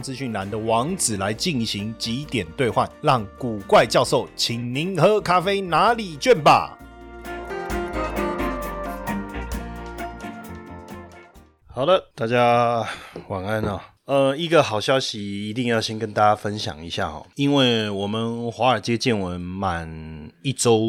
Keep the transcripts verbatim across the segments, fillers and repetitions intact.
资讯栏的网址来进行几点兑换，让古怪教授请您喝咖啡拿礼券吧。好的，大家晚安啊、哦、呃，一个好消息一定要先跟大家分享一下、哦、因为我们华尔街见闻满一周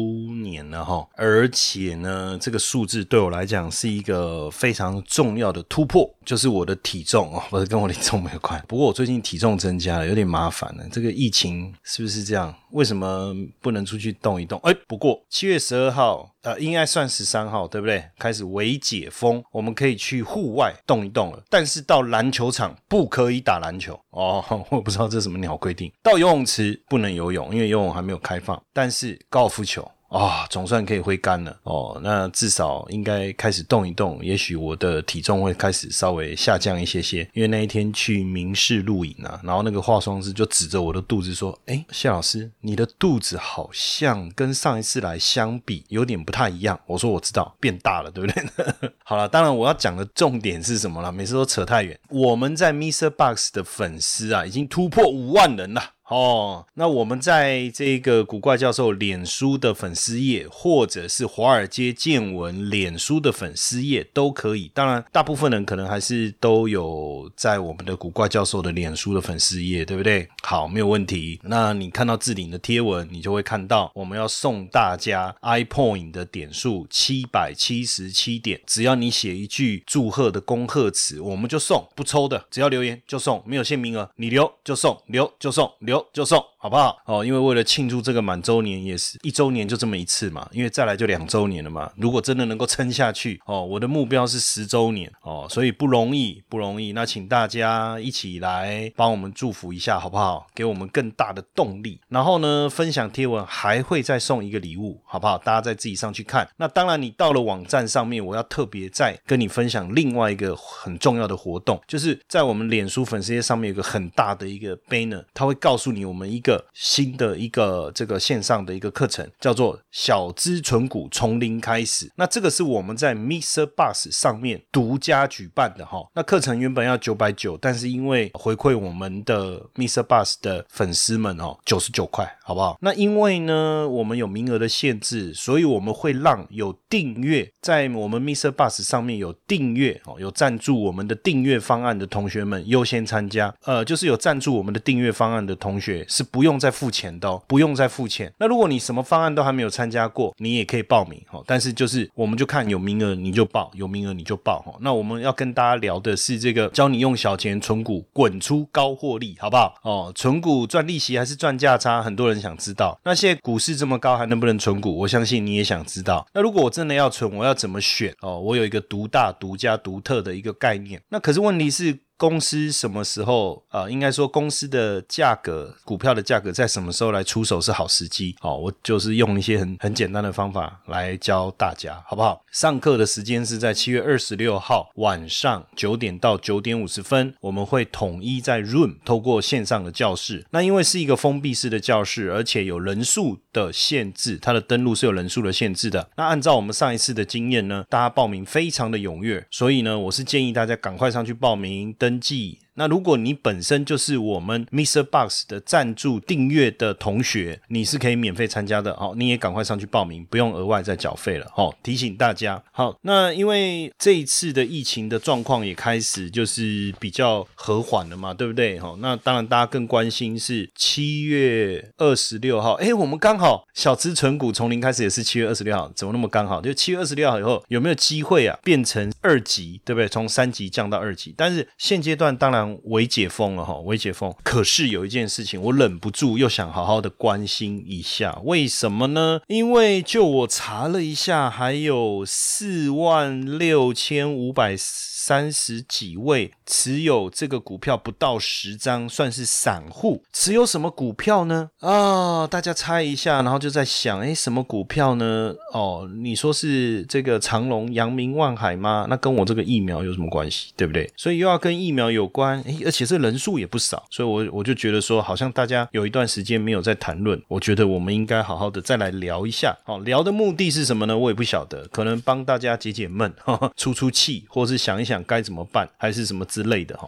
年了、哦、而且呢这个数字对我来讲是一个非常重要的突破，就是我的体重哦，不是跟我体重没有关，不过我最近体重增加了，有点麻烦了。这个疫情是不是这样？为什么不能出去动一动？哎，不过七月十二号，呃，应该算十三号，对不对？开始微解封，我们可以去户外动一动了。但是到篮球场不可以打篮球哦，我不知道这是什么鸟规定。到游泳池不能游泳，因为游泳还没有开放。但是高尔夫球。啊、哦，总算可以挥杆了哦，那至少应该开始动一动，也许我的体重会开始稍微下降一些些。因为那一天去民视录影啊，然后那个化妆师就指着我的肚子说：“哎，谢老师，你的肚子好像跟上一次来相比有点不太一样。”我说：“我知道，变大了，对不对？”好啦，当然我要讲的重点是什么啦？每次都扯太远。我们在 MixerBox 的粉丝啊，已经突破五万人啦。哦，那我们在这个古怪教授脸书的粉丝页，或者是华尔街见闻脸书的粉丝页都可以。当然大部分人可能还是都有在我们的古怪教授的脸书的粉丝页，对不对？好，没有问题。那你看到置顶的贴文，你就会看到我们要送大家 iPoint 的点数七百七十七点，只要你写一句祝贺的恭贺词，我们就送，不抽的，只要留言就送，没有限名额，你留就送，留就送，留就送，好不好？哦，因为为了庆祝这个满周年，也是一周年就这么一次嘛，因为再来就两周年了嘛。如果真的能够撑下去，哦，我的目标是十周年哦，所以不容易，不容易。那请大家一起来帮我们祝福一下，好不好？给我们更大的动力。然后呢，分享贴文还会再送一个礼物，好不好？大家再自己上去看。那当然，你到了网站上面，我要特别再跟你分享另外一个很重要的活动，就是在我们脸书粉丝页上面有一个很大的一个 banner， 它会告诉。告诉你我们一个新的一个这个线上的一个课程，叫做小资存股从零开始。那这个是我们在 MixerBox 上面独家举办的哈。那课程原本要九百九十，但是因为回馈我们的 MixerBox 的粉丝们哦， 九十九块，好不好？那因为呢我们有名额的限制，所以我们会让有订阅在我们 MixerBox 上面有订阅有赞助我们的订阅方案的同学们优先参加。呃，就是有赞助我们的订阅方案的同学同学是不用再付钱的哦，不用再付钱。那如果你什么方案都还没有参加过，你也可以报名哦。但是就是我们就看有名额你就报，有名额你就报哦。那我们要跟大家聊的是这个教你用小钱存股滚出高获利，好不好？哦，存股赚利息还是赚价差？很多人想知道。那现在股市这么高，还能不能存股？我相信你也想知道。那如果我真的要存，我要怎么选哦？我有一个独大、独家、独特的一个概念。那可是问题是。公司什么时候呃，应该说公司的价格，股票的价格在什么时候来出手是好时机哦。我就是用一些很很简单的方法来教大家，好不好？上课的时间是在七月二十六号晚上九点到九点五十分，我们会统一在 Room 透过线上的教室。那因为是一个封闭式的教室，而且有人数的限制，它的登录是有人数的限制的。那按照我们上一次的经验呢，大家报名非常的踊跃，所以呢我是建议大家赶快上去报名登记。那如果你本身就是我们 MixerBox 的赞助订阅的同学，你是可以免费参加的哦，你也赶快上去报名，不用额外再缴费了哦，提醒大家。好，那因为这一次的疫情的状况也开始就是比较和缓了嘛，对不对哦？那当然大家更关心是七月二十六号，诶，我们刚好小资存股从零开始也是七月二十六号，怎么那么刚好？就七月二十六号以后有没有机会啊变成二级，对不对？从三级降到二级。但是现阶段当然微解封了哈，微解封。可是有一件事情，我忍不住又想好好的关心一下，为什么呢？因为就我查了一下，还有四万六千五百三十几位持有这个股票不到十张，算是散户。持有什么股票呢？哦，大家猜一下，然后就在想，诶，什么股票呢？哦，你说是这个长荣、阳明、万海吗？那跟我这个疫苗有什么关系，对不对？所以又要跟疫苗有关，诶，而且这人数也不少，所以我我就觉得说，好像大家有一段时间没有在谈论，我觉得我们应该好好的再来聊一下。哦，聊的目的是什么呢？我也不晓得，可能帮大家解解闷，呵呵，出出气，或是想一想该怎么办，还是什么之类的。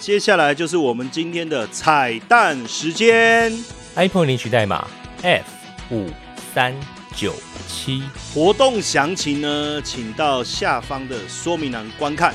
接下来就是我们今天的彩蛋时间。 iPoint 领取代码 F 五三九七， 活动详情呢请到下方的说明栏观看。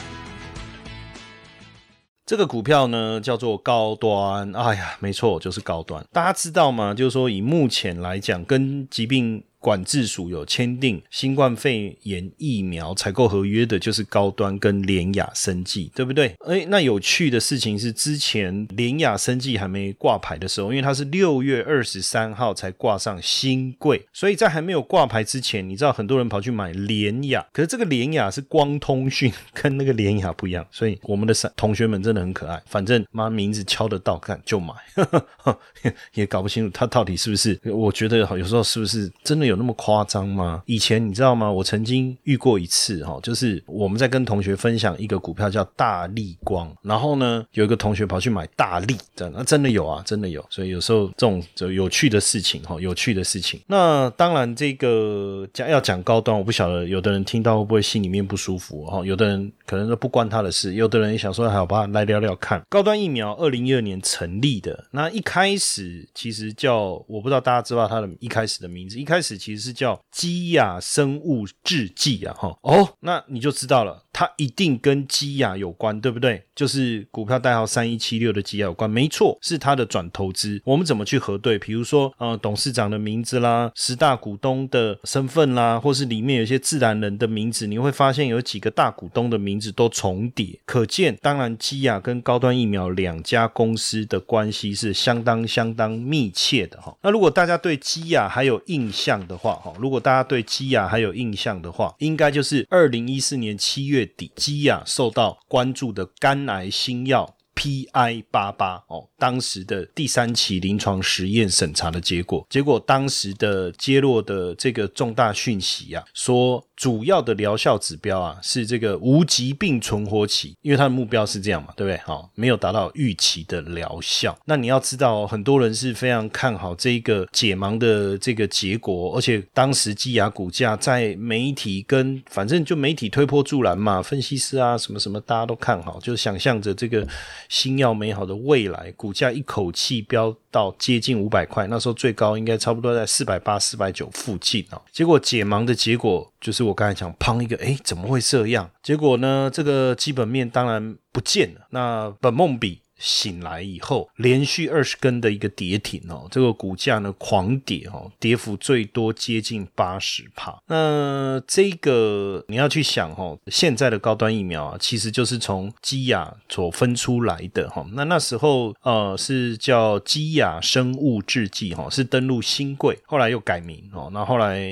这个股票呢叫做高端，哎呀没错，就是高端。大家知道吗？就是说以目前来讲，跟疾病管制署有签订新冠肺炎疫苗采购合约的就是高端跟联亚生技，对不对？诶，那有趣的事情是，之前联亚生技还没挂牌的时候，因为它是六月二十三号才挂上新柜，所以在还没有挂牌之前，你知道很多人跑去买联亚，可是这个联亚是光通讯，跟那个联亚不一样，所以我们的同学们真的很可爱，反正妈名字敲得到看就买也搞不清楚它到底是不是，我觉得有时候是不是真的有有那么夸张吗？以前你知道吗？我曾经遇过一次，就是我们在跟同学分享一个股票叫大立光，然后呢，有一个同学跑去买大立，这样，那真的有啊，真的有。所以有时候这种有趣的事情，有趣的事情。那当然，这个要讲高端，我不晓得有的人听到会不会心里面不舒服，有的人可能都不关他的事，有的人也想说好吧，来聊聊看。高端疫苗二零一二年成立的，那一开始其实叫，我不知道大家知道它的一开始的名字，一开始其实是叫基亚生物制剂啊，哦，那你就知道了，它一定跟基亚有关，对不对？就是股票代号三一七六的基亚有关，没错，是它的转投资。我们怎么去核对？比如说，呃，董事长的名字啦，十大股东的身份啦，或是里面有些自然人的名字，你会发现有几个大股东的名字都重叠，可见，当然基亚跟高端疫苗两家公司的关系是相当相当密切的哈。那如果大家对基亚还有印象的话，如果大家对基亚还有印象的话，应该就是二零一四年七月底基亚受到关注的肝癌新药P I 八八、哦、当时的第三期临床实验审查的结果，结果当时的揭露的这个重大讯息啊，说主要的疗效指标啊是这个无疾病存活期，因为它的目标是这样嘛，对不对？好、哦，没有达到预期的疗效。那你要知道、哦，很多人是非常看好这个解盲的这个结果，而且当时基亚股价在媒体跟反正就媒体推波助澜嘛，分析师啊什么什么大家都看好，就想象着这个新药美好的未来，股价一口气飙到接近五百块，那时候最高应该差不多在四百八十、四百九十附近、哦、结果解盲的结果就是我刚才讲胖一个，诶怎么会这样？结果呢，这个基本面当然不见了。那本梦比醒来以后，连续二十根的一个跌停哦，这个股价呢狂跌哦，跌幅最多接近 百分之八十。 那这个你要去想哦，现在的高端疫苗啊，其实就是从基亚所分出来的哦。那那时候呃是叫基亚生物制剂哦，是登陆新柜，后来又改名哦，那后来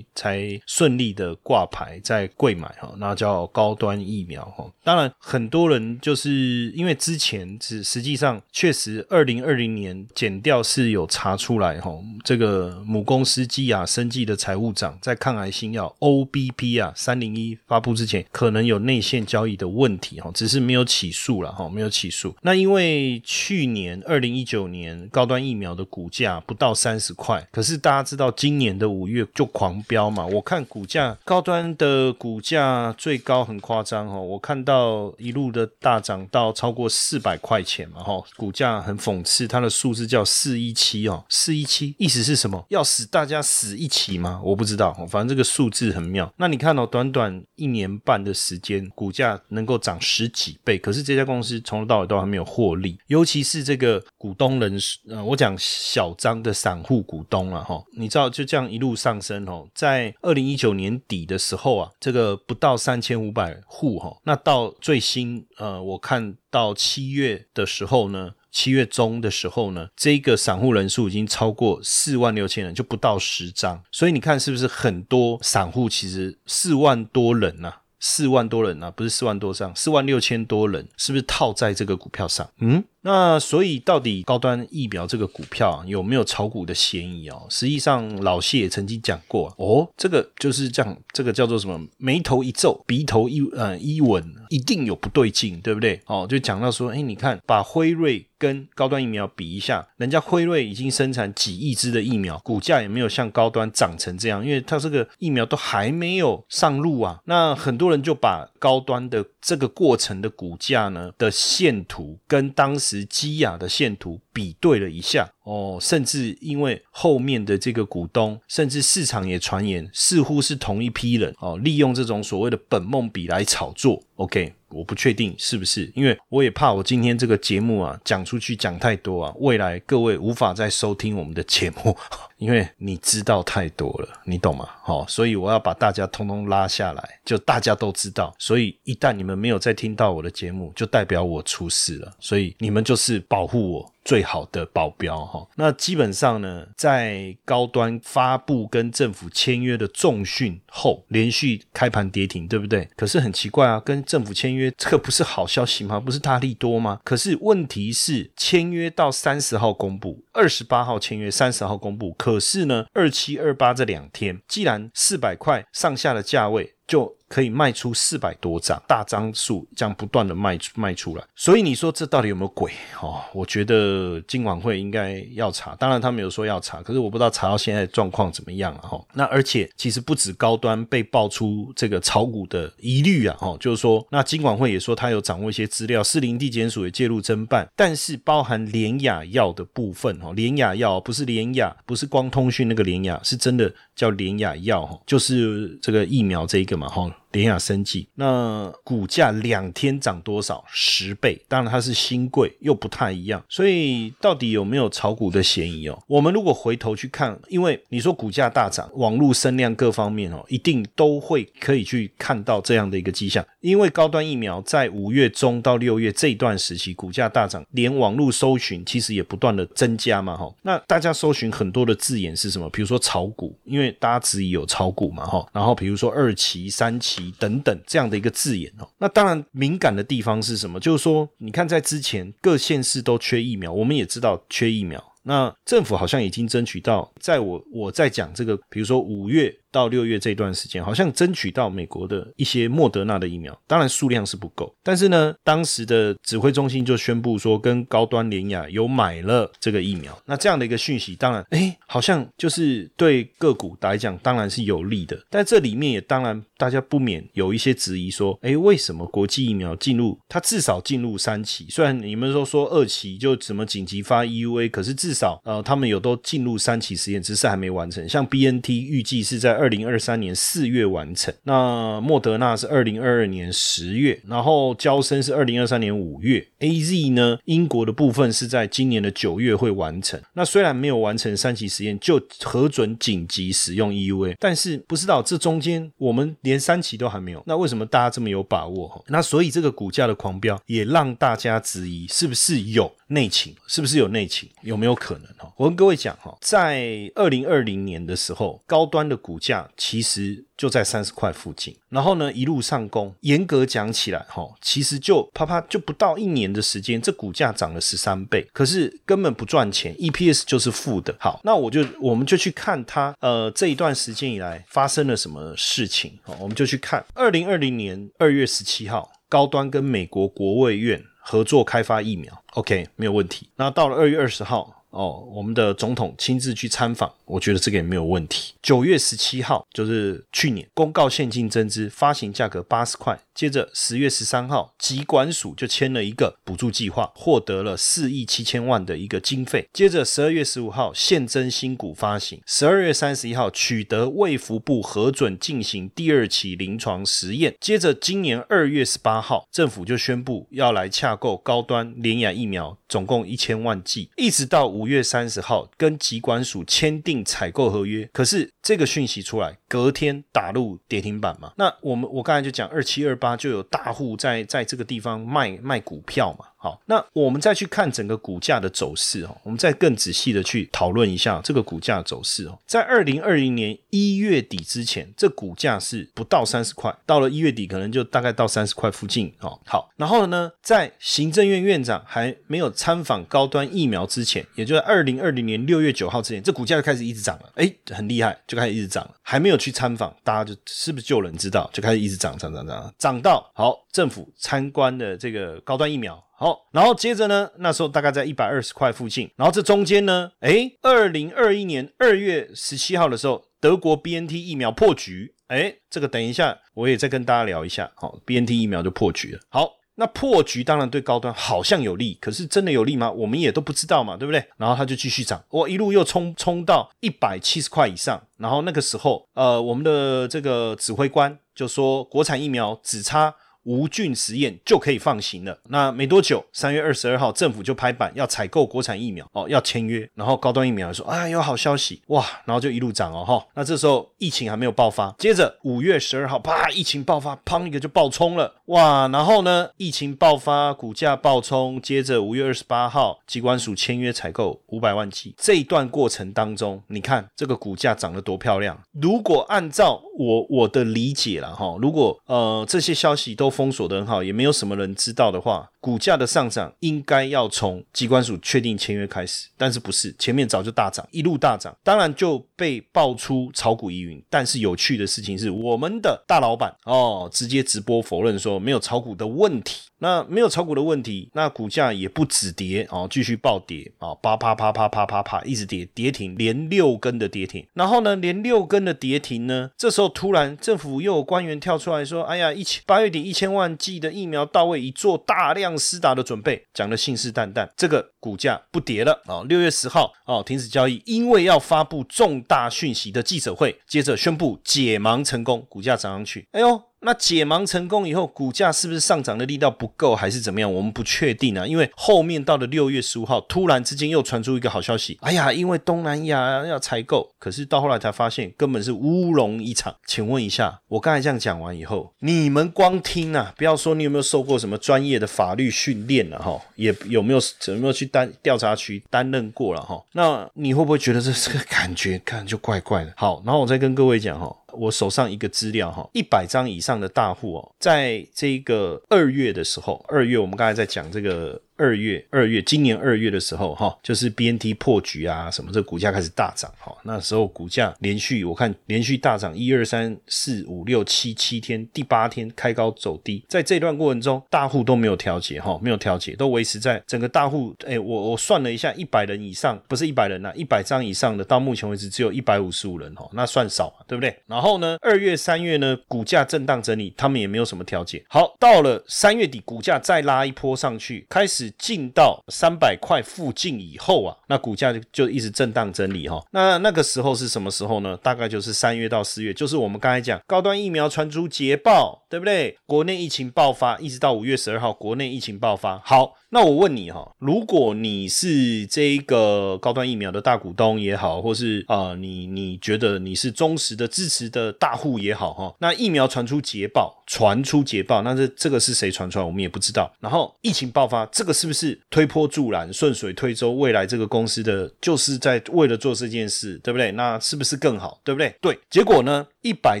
才顺利的挂牌在柜买哦，那叫高端疫苗哦。当然很多人就是因为之前是实际上确实二零二零年检调是有查出来、哦、这个母公司基亚生技的财务长在抗癌新药 O B P 啊三零一发布之前可能有内线交易的问题、哦、只是没有起诉啦、哦、没有起诉。那因为去年二零一九年高端疫苗的股价不到三十块，可是大家知道今年的五月就狂飙嘛，我看股价高端的股价最高很夸张、哦、我看到一路的大涨到超过四百块钱嘛，股价很讽刺，它的数字叫四一七、哦、四一七意思是什么？要死大家死一起吗？我不知道，反正这个数字很妙。那你看哦，短短一年半的时间股价能够涨十几倍，可是这家公司从头到尾都还没有获利，尤其是这个股东人、呃、我讲小张的散户股东啊、哦、你知道就这样一路上升、哦、在二零一九年底的时候啊，这个不到三千五百户、哦、那到最新呃，我看到七月的时候呢，七月中的时候呢，这个散户人数已经超过四万六千人，就不到十张。所以你看是不是很多散户其实四万多人啊，四万多人啊，不是四万多上，四万六千多人是不是套在这个股票上？嗯，那所以到底高端疫苗这个股票、啊、有没有炒股的嫌疑哦？实际上老谢也曾经讲过、啊、哦，这个就是这样，这个叫做什么？眉头一皱，鼻头一呃一闻，一定有不对劲，对不对？哦，就讲到说，哎，你看把辉瑞跟高端疫苗比一下，人家辉瑞已经生产几亿支的疫苗，股价也没有像高端涨成这样，因为它这个疫苗都还没有上路啊。那很多人就把高端的这个过程的股价呢的线图跟当时基亚的线图比对了一下哦，甚至因为后面的这个股东，甚至市场也传言似乎是同一批人哦，利用这种所谓的本梦比来炒作。OK， 我不确定是不是，因为我也怕我今天这个节目啊讲出去讲太多啊，未来各位无法再收听我们的节目，因为你知道太多了，你懂吗？哦，所以我要把大家通通拉下来，就大家都知道，所以一旦你们没有再听到我的节目，就代表我出事了，所以你们就是保护我最好的保镖。那基本上呢，在高端发布跟政府签约的重讯后，连续开盘跌停，对不对？可是很奇怪啊，跟政府签约这个不是好消息吗？不是大利多吗？可是问题是签约到三十号公布，二十八号签约，三十号公布，可是呢二七二八这两天既然四百块上下的价位就可以卖出四百多张，大张数这样不断的 卖, 卖出来，所以你说这到底有没有鬼、哦、我觉得金管会应该要查，当然他们有说要查，可是我不知道查到现在状况怎么样、啊哦、那而且其实不止高端被爆出这个炒股的疑虑啊，哦、就是说那金管会也说他有掌握一些资料，士林地检署也介入侦办，但是包含联雅药的部分、哦、联雅药不是联雅，不是光通讯那个联雅，是真的叫联雅药、哦、就是这个疫苗这一个嘛，好、哦联雅生技，那股价两天涨多少？十倍，当然它是新贵，又不太一样，所以到底有没有炒股的嫌疑哦？我们如果回头去看，因为你说股价大涨，网络声量各方面哦，一定都会可以去看到这样的一个迹象。因为高端疫苗在五月中到六月这一段时期，股价大涨，连网络搜寻其实也不断的增加嘛，哈。那大家搜寻很多的字眼是什么？比如说炒股，因为大家质疑有炒股嘛，哈。然后比如说二期、三期。等等这样的一个字眼、哦、那当然敏感的地方是什么？就是说你看在之前各县市都缺疫苗，我们也知道缺疫苗，那政府好像已经争取到，在我我在讲这个比如说五月到六月这段时间，好像争取到美国的一些莫德纳的疫苗，当然数量是不够，但是呢当时的指挥中心就宣布说跟高端联雅有买了这个疫苗，那这样的一个讯息当然诶好像就是对个股来讲当然是有利的，但这里面也当然大家不免有一些质疑说，诶为什么国际疫苗进入它至少进入三期，虽然你们说说二期就怎么紧急发 E U A， 可是至少呃他们有都进入三期实验，只是还没完成，像 B N T 预计是在二零二三年四月完成，那莫德纳是二零二二年十月，然后嬌生是二零二三年五月， A Z 呢英国的部分是在今年的九月会完成，那虽然没有完成三期实验就核准紧急使用 E U A， 但是不知道这中间我们连三期都还没有，那为什么大家这么有把握？那所以这个股价的狂飙也让大家质疑是不是有内情，是不是有内情，有没有可能？我跟各位讲，在二零二零年的时候高端的股价其实就在三十块附近，然后呢一路上攻，严格讲起来其实就啪啪就不到一年的时间，这股价涨了十三倍，可是根本不赚钱， E P S 就是负的。好，那我就我们就去看它呃这一段时间以来发生了什么事情，我们就去看二零二零年二月十七号高端跟美国国卫院合作开发疫苗， OK 没有问题，那到了二月二十号哦，我们的总统亲自去参访，我觉得这个也没有问题。九月十七号就是去年公告现金增资，发行价格八十块，接着十月十三号疾管署就签了一个补助计划，获得了四亿七千万的一个经费，接着十二月十五号现增新股发行，十二月三十一号取得卫福部核准进行第二期临床实验，接着今年二月十八号政府就宣布要来洽购高端联雅疫苗总共一千万剂，一直到五月三十号跟疾管署签订采购合约，可是这个讯息出来隔天打入跌停板嘛，那我们我刚才就讲二七二八就有大户在在这个地方卖卖股票嘛。好，那我们再去看整个股价的走势，我们再更仔细的去讨论一下这个股价的走势。在二零二零年一月底之前，这股价是不到三十块，到了一月底可能就大概到三十块附近。好，然后呢，在行政院院长还没有参访高端疫苗之前，也就是二零二零年六月九号之前，这股价就开始一直涨了，诶，很厉害，就开始一直涨了，还没有去参访，大家就是不是就有人知道，就开始一直涨涨涨涨涨到好政府参观的这个高端疫苗。好，然后接着呢，那时候大概在一百二十块附近，然后这中间呢，诶 ,二零二一年二月十七号的时候，德国 B N T 疫苗破局，诶，这个等一下我也再跟大家聊一下，好 ,B N T 疫苗就破局了。好，那破局当然对高端好像有利，可是真的有利吗？我们也都不知道嘛，对不对？然后它就继续涨，我一路又冲冲到一百七十块以上，然后那个时候呃，我们的这个指挥官就说国产疫苗只差无菌实验就可以放行了。那没多久三月二十二号政府就拍板要采购国产疫苗、哦、要签约，然后高端疫苗说啊有好消息哇，然后就一路涨哦齁。那这时候疫情还没有爆发，接着五月十二号啪疫情爆发，砰一个就爆冲了哇，然后呢疫情爆发股价爆冲，接着五月二十八号疾管署签约采购五百万剂，这一段过程当中你看这个股价涨得多漂亮。如果按照我我的理解啦齁，如果呃这些消息都封锁的很好，也没有什么人知道的话，股价的上涨应该要从疾管署确定签约开始，但是不是，前面早就大涨，一路大涨，当然就被爆出炒股疑云。但是有趣的事情是，我们的大老板哦，直接直播否认说没有炒股的问题。那没有炒股的问题，那股价也不止跌哦，继续暴跌哦，啪啪啪啪啪啪啪一直跌，跌停连六根的跌停。然后呢，连六根的跌停呢，这时候突然政府又有官员跳出来说：“哎呀，一千八月底一千万剂的疫苗到位，已做大量施打的准备。”讲的信誓旦旦，这个股价不跌了哦。六月十号哦，停止交易，因为要发布重大讯息的记者会，接着宣布解盲成功，股价涨上去。哎呦！那解盲成功以后，股价是不是上涨的力道不够还是怎么样，我们不确定啊，因为后面到了六月十五号突然之间又传出一个好消息，哎呀因为东南亚要采购，可是到后来才发现根本是乌龙一场。请问一下，我刚才这样讲完以后，你们光听啊，不要说你有没有受过什么专业的法律训练啊齁，也有没有有没有去担调查局担任过啦齁，那你会不会觉得这这个感觉看就怪怪的。好，然后我再跟各位讲齁，我手上一个资料一百张以上的大户在这个二月的时候，二月我们刚才在讲这个二月二月今年二月的时候就是 B N T 破局啊什么，这股价开始大涨，那时候股价连续我看连续大涨一二三四五六七七天，第八天开高走低，在这段过程中大户都没有调节，没有调节，都维持在整个大户、欸、我, 我算了一下一百人以上，不是一百人啊，一百张以上的到目前为止只有一百五十五人，那算少嘛，对不对？然后呢二月三月呢股价震荡整理，他们也没有什么调节。好，到了三月底股价再拉一波上去，开始进到三百块附近以后啊，那股价 就, 就一直震荡整理、哦、那那个时候是什么时候呢？大概就是三月到四月，就是我们刚才讲高端疫苗传出捷报，对不对？国内疫情爆发，一直到五月十二号国内疫情爆发。好，那我问你、哦、如果你是这个高端疫苗的大股东也好，或是、呃、你, 你觉得你是忠实的支持的大户也好、哦、那疫苗传出捷报传出捷报那 这, 这个是谁传出来我们也不知道，然后疫情爆发，这个是不是推波助澜顺水推舟，未来这个公司的就是在为了做这件事，对不对？那是不是更好，对不对？对，结果呢一百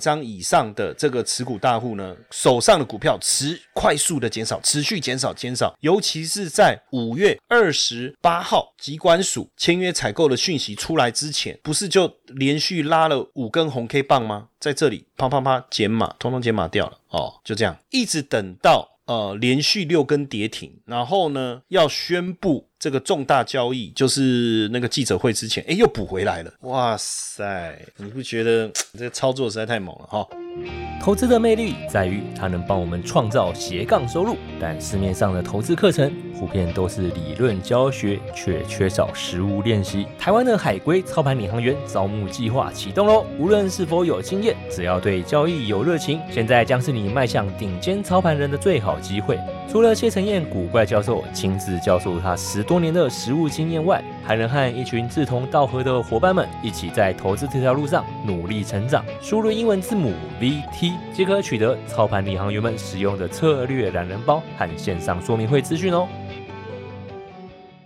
张以上的这个持股大户呢，手上的股票持快速的减少，持续减少减少，尤其是在五月二十八号疾管署签约采购的讯息出来之前，不是就连续拉了五根红 K 棒吗？在这里啪啪啪减码，通通减码掉了哦，就这样一直等到呃连续六根跌停，然后呢要宣布这个重大交易，就是那个记者会之前，诶又补回来了。哇塞，你不觉得这个操作实在太猛了齁。投资的魅力在于它能帮我们创造斜杠收入，但市面上的投资课程普遍都是理论教学，却缺少实务练习。台湾的海归操盘领航员招募计划启动咯，无论是否有经验，只要对交易有热情，现在将是你迈向顶尖操盘人的最好机会。除了谢承彦古怪教授亲自教授他十多年的实务经验外，还能和一群志同道合的伙伴们一起在投资这条路上努力成长。输入英文字母 B N T 即可取得操盘领航员们使用的策略懒人包和线上说明会资讯哦。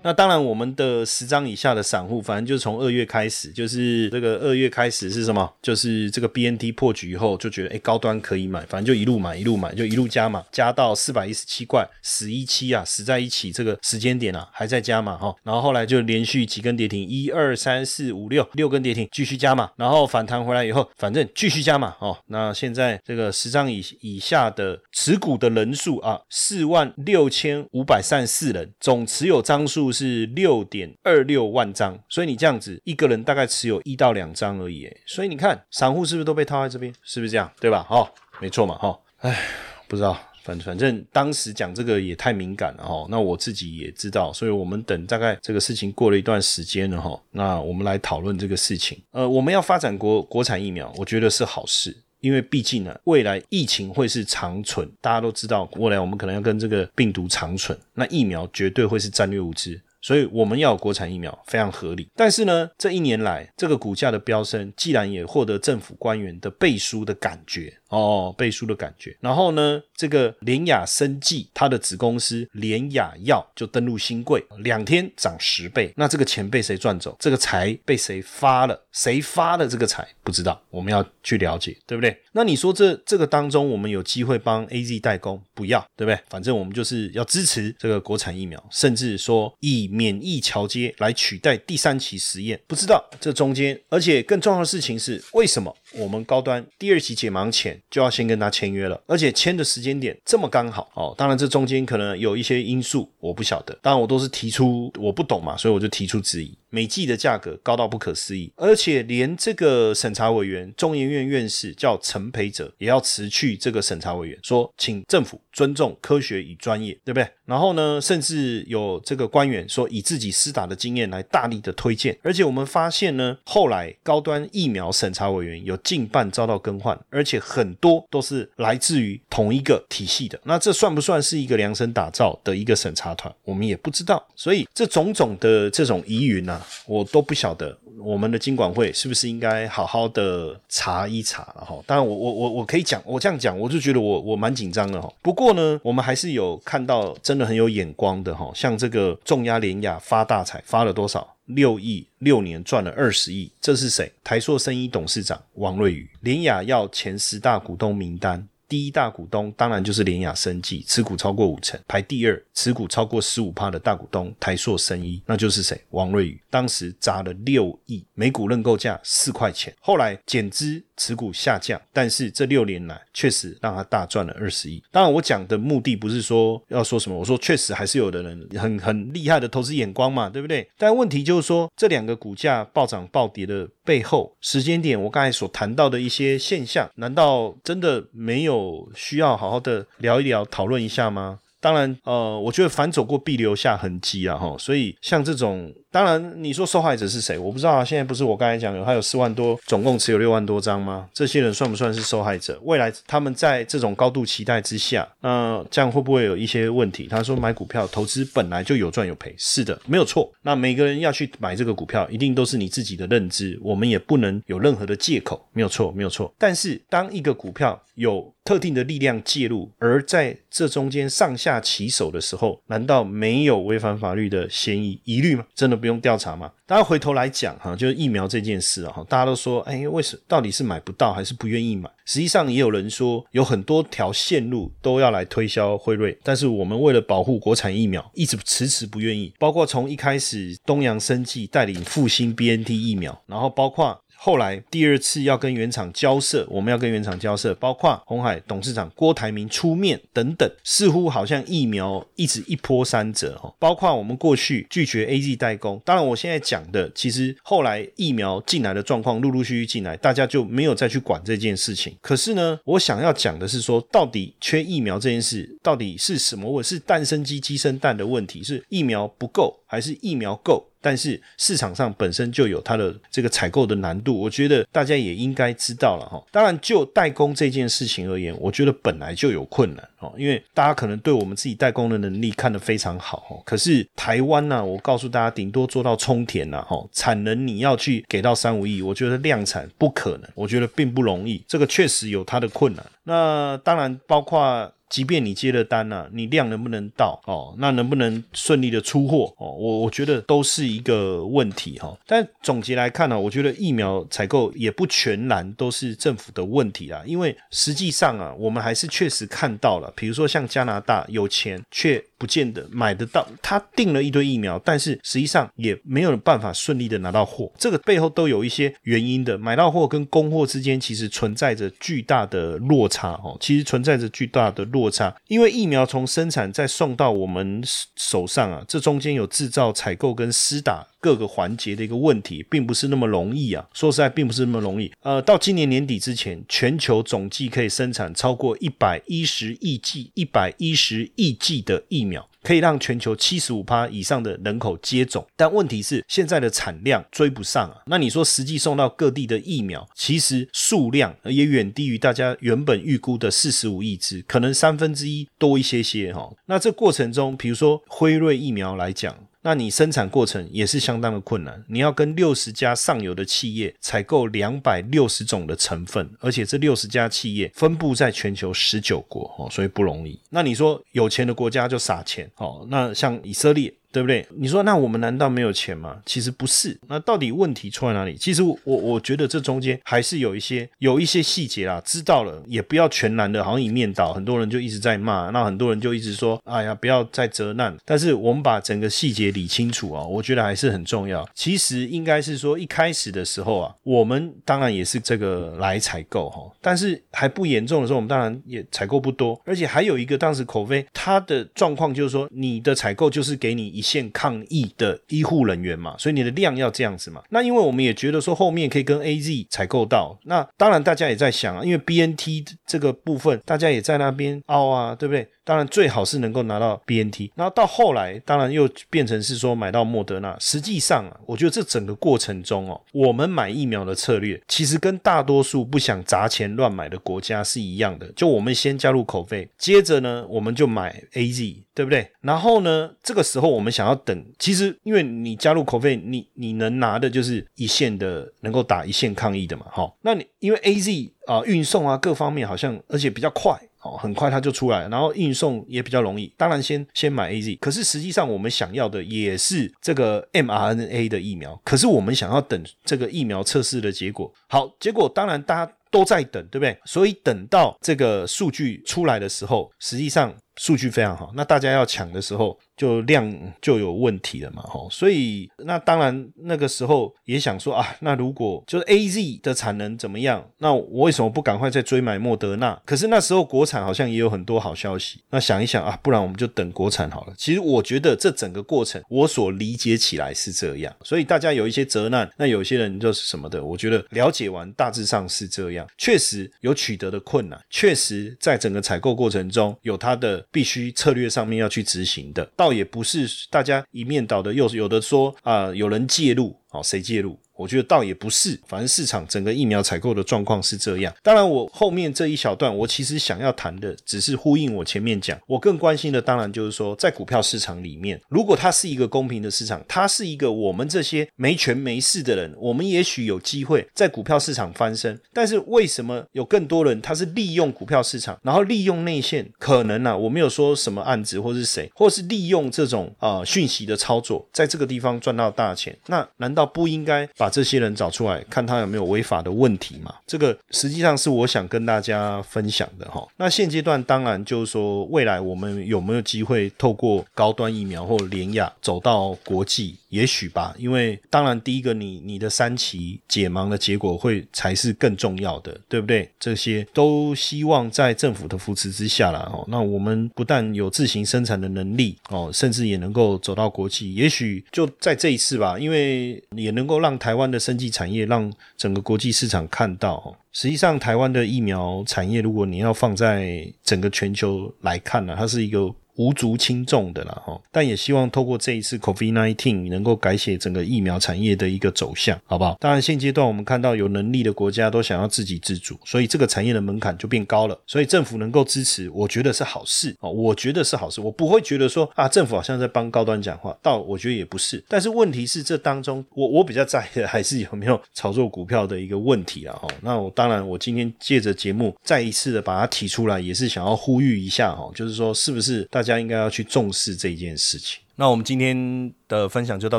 那当然，我们的十张以下的散户，反正就是从二月开始，就是这个二月开始是什么？就是这个 B N T 破局以后，就觉得哎高端可以买，反正就一路买一路买，就一路加码，加到四百一十七块十一期啊，十在一起这个时间点啊，还在加码哈。然后后来就连续几根跌停，一二三四五六六根跌停，继续加码，然后反弹回来以后，反正继续加码哦。那现在这个十张以以下的持股的人数啊，四万六千五百三十四人，总持有张数是 六点二六万张，所以你这样子一个人大概持有一到两张而已，所以你看散户是不是都被套在这边，是不是这样，对吧？哦，没错嘛，哦，哎，不知道。反反正当时讲这个也太敏感了齁，那我自己也知道，所以我们等大概这个事情过了一段时间了齁，那我们来讨论这个事情。呃，我们要发展国国产疫苗，我觉得是好事。因为毕竟呢，未来疫情会是长存，大家都知道，未来我们可能要跟这个病毒长存，那疫苗绝对会是战略物资。所以我们要有国产疫苗非常合理，但是呢这一年来这个股价的飙升既然也获得政府官员的背书的感觉哦，背书的感觉，然后呢这个联雅生技它的子公司联雅药就登陆新贵，两天涨十倍，那这个钱被谁赚走，这个财被谁发了，谁发了这个财不知道，我们要去了解，对不对？那你说这这个当中我们有机会帮 A Z 代工，不要，对不对？反正我们就是要支持这个国产疫苗，甚至说疫苗免疫桥接来取代第三期实验，不知道这中间，而且更重要的事情是，为什么我们高端第二期解盲前就要先跟他签约了，而且签的时间点这么刚好哦。当然这中间可能有一些因素我不晓得，当然我都是提出我不懂嘛，所以我就提出质疑。每剂的价格高到不可思议，而且连这个审查委员中研院院士叫陈培哲也要辞去这个审查委员，说请政府尊重科学与专业，对不对？然后呢甚至有这个官员说以自己施打的经验来大力的推荐，而且我们发现呢后来高端疫苗审查委员有近半遭到更换，而且很多都是来自于同一个体系的，那这算不算是一个量身打造的一个审查团，我们也不知道。所以这种种的这种疑云啊我都不晓得，我们的金管会是不是应该好好的查一查了哈？当然我，我我我我可以讲，我这样讲，我就觉得我我蛮紧张的哈。不过呢，我们还是有看到真的很有眼光的哈，像这个重压联雅发大财，发了多少？六亿，六年赚了二十亿，这是谁？台塑生医董事长王瑞宇，联雅要前十大股东名单。第一大股东当然就是联雅生技，持股超过五成，排第二，持股超过 百分之十五 的大股东台塑生医，那就是谁？王瑞宇，当时砸了六亿，每股认购价四块钱，后来减资持股下降，但是这六年来确实让他大赚了二十亿。当然我讲的目的不是说要说什么，我说确实还是有的人很很厉害的投资眼光嘛，对不对？但问题就是说这两个股价暴涨暴跌的背后时间点，我刚才所谈到的一些现象，难道真的没有需要好好的聊一聊讨论一下吗？当然呃，我觉得反走过必留下痕迹啊齁，所以像这种，当然你说受害者是谁我不知道啊，现在不是我刚才讲有还有四万多，总共持有六万多张吗？这些人算不算是受害者？未来他们在这种高度期待之下，那、呃、这样会不会有一些问题？他说买股票投资本来就有赚有赔，是的，没有错，那每个人要去买这个股票一定都是你自己的认知，我们也不能有任何的借口，没有错没有错。但是当一个股票有特定的力量介入，而在这中间上下其手的时候，难道没有违反法律的嫌疑疑虑吗？真的不用调查吗？大家回头来讲哈，就是疫苗这件事啊，大家都说哎，为什么到底是买不到还是不愿意买？实际上也有人说有很多条线路都要来推销辉瑞，但是我们为了保护国产疫苗一直迟迟不愿意，包括从一开始东洋生技带领复兴 B N T 疫苗，然后包括后来第二次要跟原厂交涉，我们要跟原厂交涉，包括鸿海董事长郭台铭出面等等，似乎好像疫苗一直一波三折，包括我们过去拒绝 A Z 代工。当然我现在讲的其实后来疫苗进来的状况陆陆续续进来，大家就没有再去管这件事情。可是呢我想要讲的是说，到底缺疫苗这件事到底是什么问题？是蛋生鸡鸡生蛋的问题，是疫苗不够还是疫苗够？但是市场上本身就有它的这个采购的难度，我觉得大家也应该知道了哈。当然就代工这件事情而言，我觉得本来就有困难哦，因为大家可能对我们自己代工的能力看得非常好哦。可是台湾呢、啊，我告诉大家，顶多做到充填呐、啊、哈，产能你要去给到三五亿，我觉得量产不可能，我觉得并不容易，这个确实有它的困难。那当然包括即便你接了单啊，你量能不能到哦，那能不能顺利的出货哦，我我觉得都是一个问题哈、哦。但总结来看呢、啊，我觉得疫苗采购也不全然都是政府的问题啦，因为实际上啊，我们还是确实看到了，比如说像加拿大有钱却不见得买得到，他订了一堆疫苗，但是实际上也没有办法顺利的拿到货，这个背后都有一些原因的，买到货跟供货之间其实存在着巨大的落差哦，其实存在着巨大的落差，因为疫苗从生产再送到我们手上啊，这中间有制造、采购跟施打各个环节的一个问题，并不是那么容易啊，说实在并不是那么容易。呃，到今年年底之前，全球总计可以生产超过一百一十亿剂一百一十亿剂的疫苗，可以让全球 百分之七十五 以上的人口接种，但问题是现在的产量追不上啊。那你说实际送到各地的疫苗，其实数量也远低于大家原本预估的四十五亿支，可能三分之一多一些些、哦、那这过程中，比如说辉瑞疫苗来讲，那你生产过程也是相当的困难，你要跟六十家上游的企业采购两百六十种的成分，而且这六十家企业分布在全球十九国，所以不容易。那你说有钱的国家就撒钱，那像以色列对不对？你说那我们难道没有钱吗？其实不是。那到底问题出在哪里？其实我我觉得这中间还是有一些有一些细节啦，知道了也不要全然的好像一面倒，很多人就一直在骂，那很多人就一直说哎呀不要再责难，但是我们把整个细节理清楚啊，我觉得还是很重要。其实应该是说一开始的时候啊，我们当然也是这个来采购齁，但是还不严重的时候我们当然也采购不多，而且还有一个当时口碑它的状况就是说，你的采购就是给你一线抗疫的医护人员嘛，所以你的量要这样子嘛。那因为我们也觉得说后面可以跟 A Z 采购到，那当然大家也在想啊，因为 B N T 这个部分大家也在那边凹啊，对不对？当然最好是能够拿到 B N T， 然后到后来当然又变成是说买到莫德纳。实际上啊，我觉得这整个过程中哦，我们买疫苗的策略其实跟大多数不想砸钱乱买的国家是一样的，就我们先加入口碑，接着呢我们就买 A Z， 对不对？然后呢这个时候我们想要等，其实因为你加入口碑，你你能拿的就是一线的，能够打一线抗疫的嘛，齁。那你因为 A Z 啊、呃、运送啊各方面好像，而且比较快。哦、很快它就出来，然后运送也比较容易，当然先先买 A Z。 可是实际上我们想要的也是这个 mRNA 的疫苗，可是我们想要等这个疫苗测试的结果。好，结果当然大家都在等，对不对？所以等到这个数据出来的时候，实际上数据非常好，那大家要抢的时候就量就有问题了嘛，齁。所以那当然那个时候也想说啊，那如果就是 A Z 的产能怎么样，那我为什么不赶快再追买莫德纳？可是那时候国产好像也有很多好消息，那想一想啊，不然我们就等国产好了。其实我觉得这整个过程我所理解起来是这样，所以大家有一些责难，那有些人就是什么的，我觉得了解完大致上是这样，确实有取得的困难，确实在整个采购过程中有它的必须策略上面要去执行的，倒也不是大家一面倒的，又有的说啊、呃，有人介入，好、哦，谁介入？我觉得倒也不是，反正市场整个疫苗采购的状况是这样。当然我后面这一小段我其实想要谈的只是呼应我前面讲，我更关心的当然就是说，在股票市场里面，如果它是一个公平的市场，它是一个我们这些没权没势的人，我们也许有机会在股票市场翻身，但是为什么有更多人他是利用股票市场，然后利用内线，可能啊我没有说什么案子或是谁，或是利用这种呃讯息的操作，在这个地方赚到大钱，那难道不应该把把这些人找出来，看他有没有违法的问题嘛？这个实际上是我想跟大家分享的齁。那现阶段当然就是说，未来我们有没有机会透过高端疫苗或联亚走到国际？也许吧，因为当然第一个你你的三期解盲的结果会才是更重要的，对不对？这些都希望在政府的扶持之下啦。哦，那我们不但有自行生产的能力哦，甚至也能够走到国际。也许就在这一次吧，因为也能够让台台湾的生技产业让整个国际市场看到，实际上台湾的疫苗产业如果你要放在整个全球来看、啊、它是一个无足轻重的啦，但也希望透过这一次 COVID 十九 能够改写整个疫苗产业的一个走向，好不好？当然现阶段我们看到有能力的国家都想要自给自足，所以这个产业的门槛就变高了，所以政府能够支持我觉得是好事，我觉得是好事，我不会觉得说啊，政府好像在帮高端讲话，倒我觉得也不是。但是问题是这当中我我比较在意的还是有没有炒作股票的一个问题啦。那我当然我今天借着节目再一次的把它提出来，也是想要呼吁一下，就是说是不是大大家应该要去重视这件事情。那我们今天的分享就到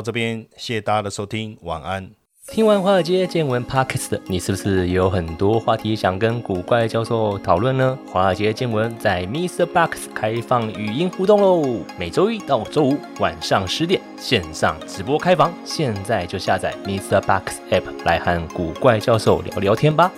这边，谢谢大家的收听，晚安。听完华尔街见闻 Podcast， 你是不是也有很多话题想跟古怪教授讨论呢？华尔街见闻在 MixerBox 开放语音互动咯，每周一到周五晚上十点线上直播开房，现在就下载 MixerBox App 来和古怪教授聊聊天吧。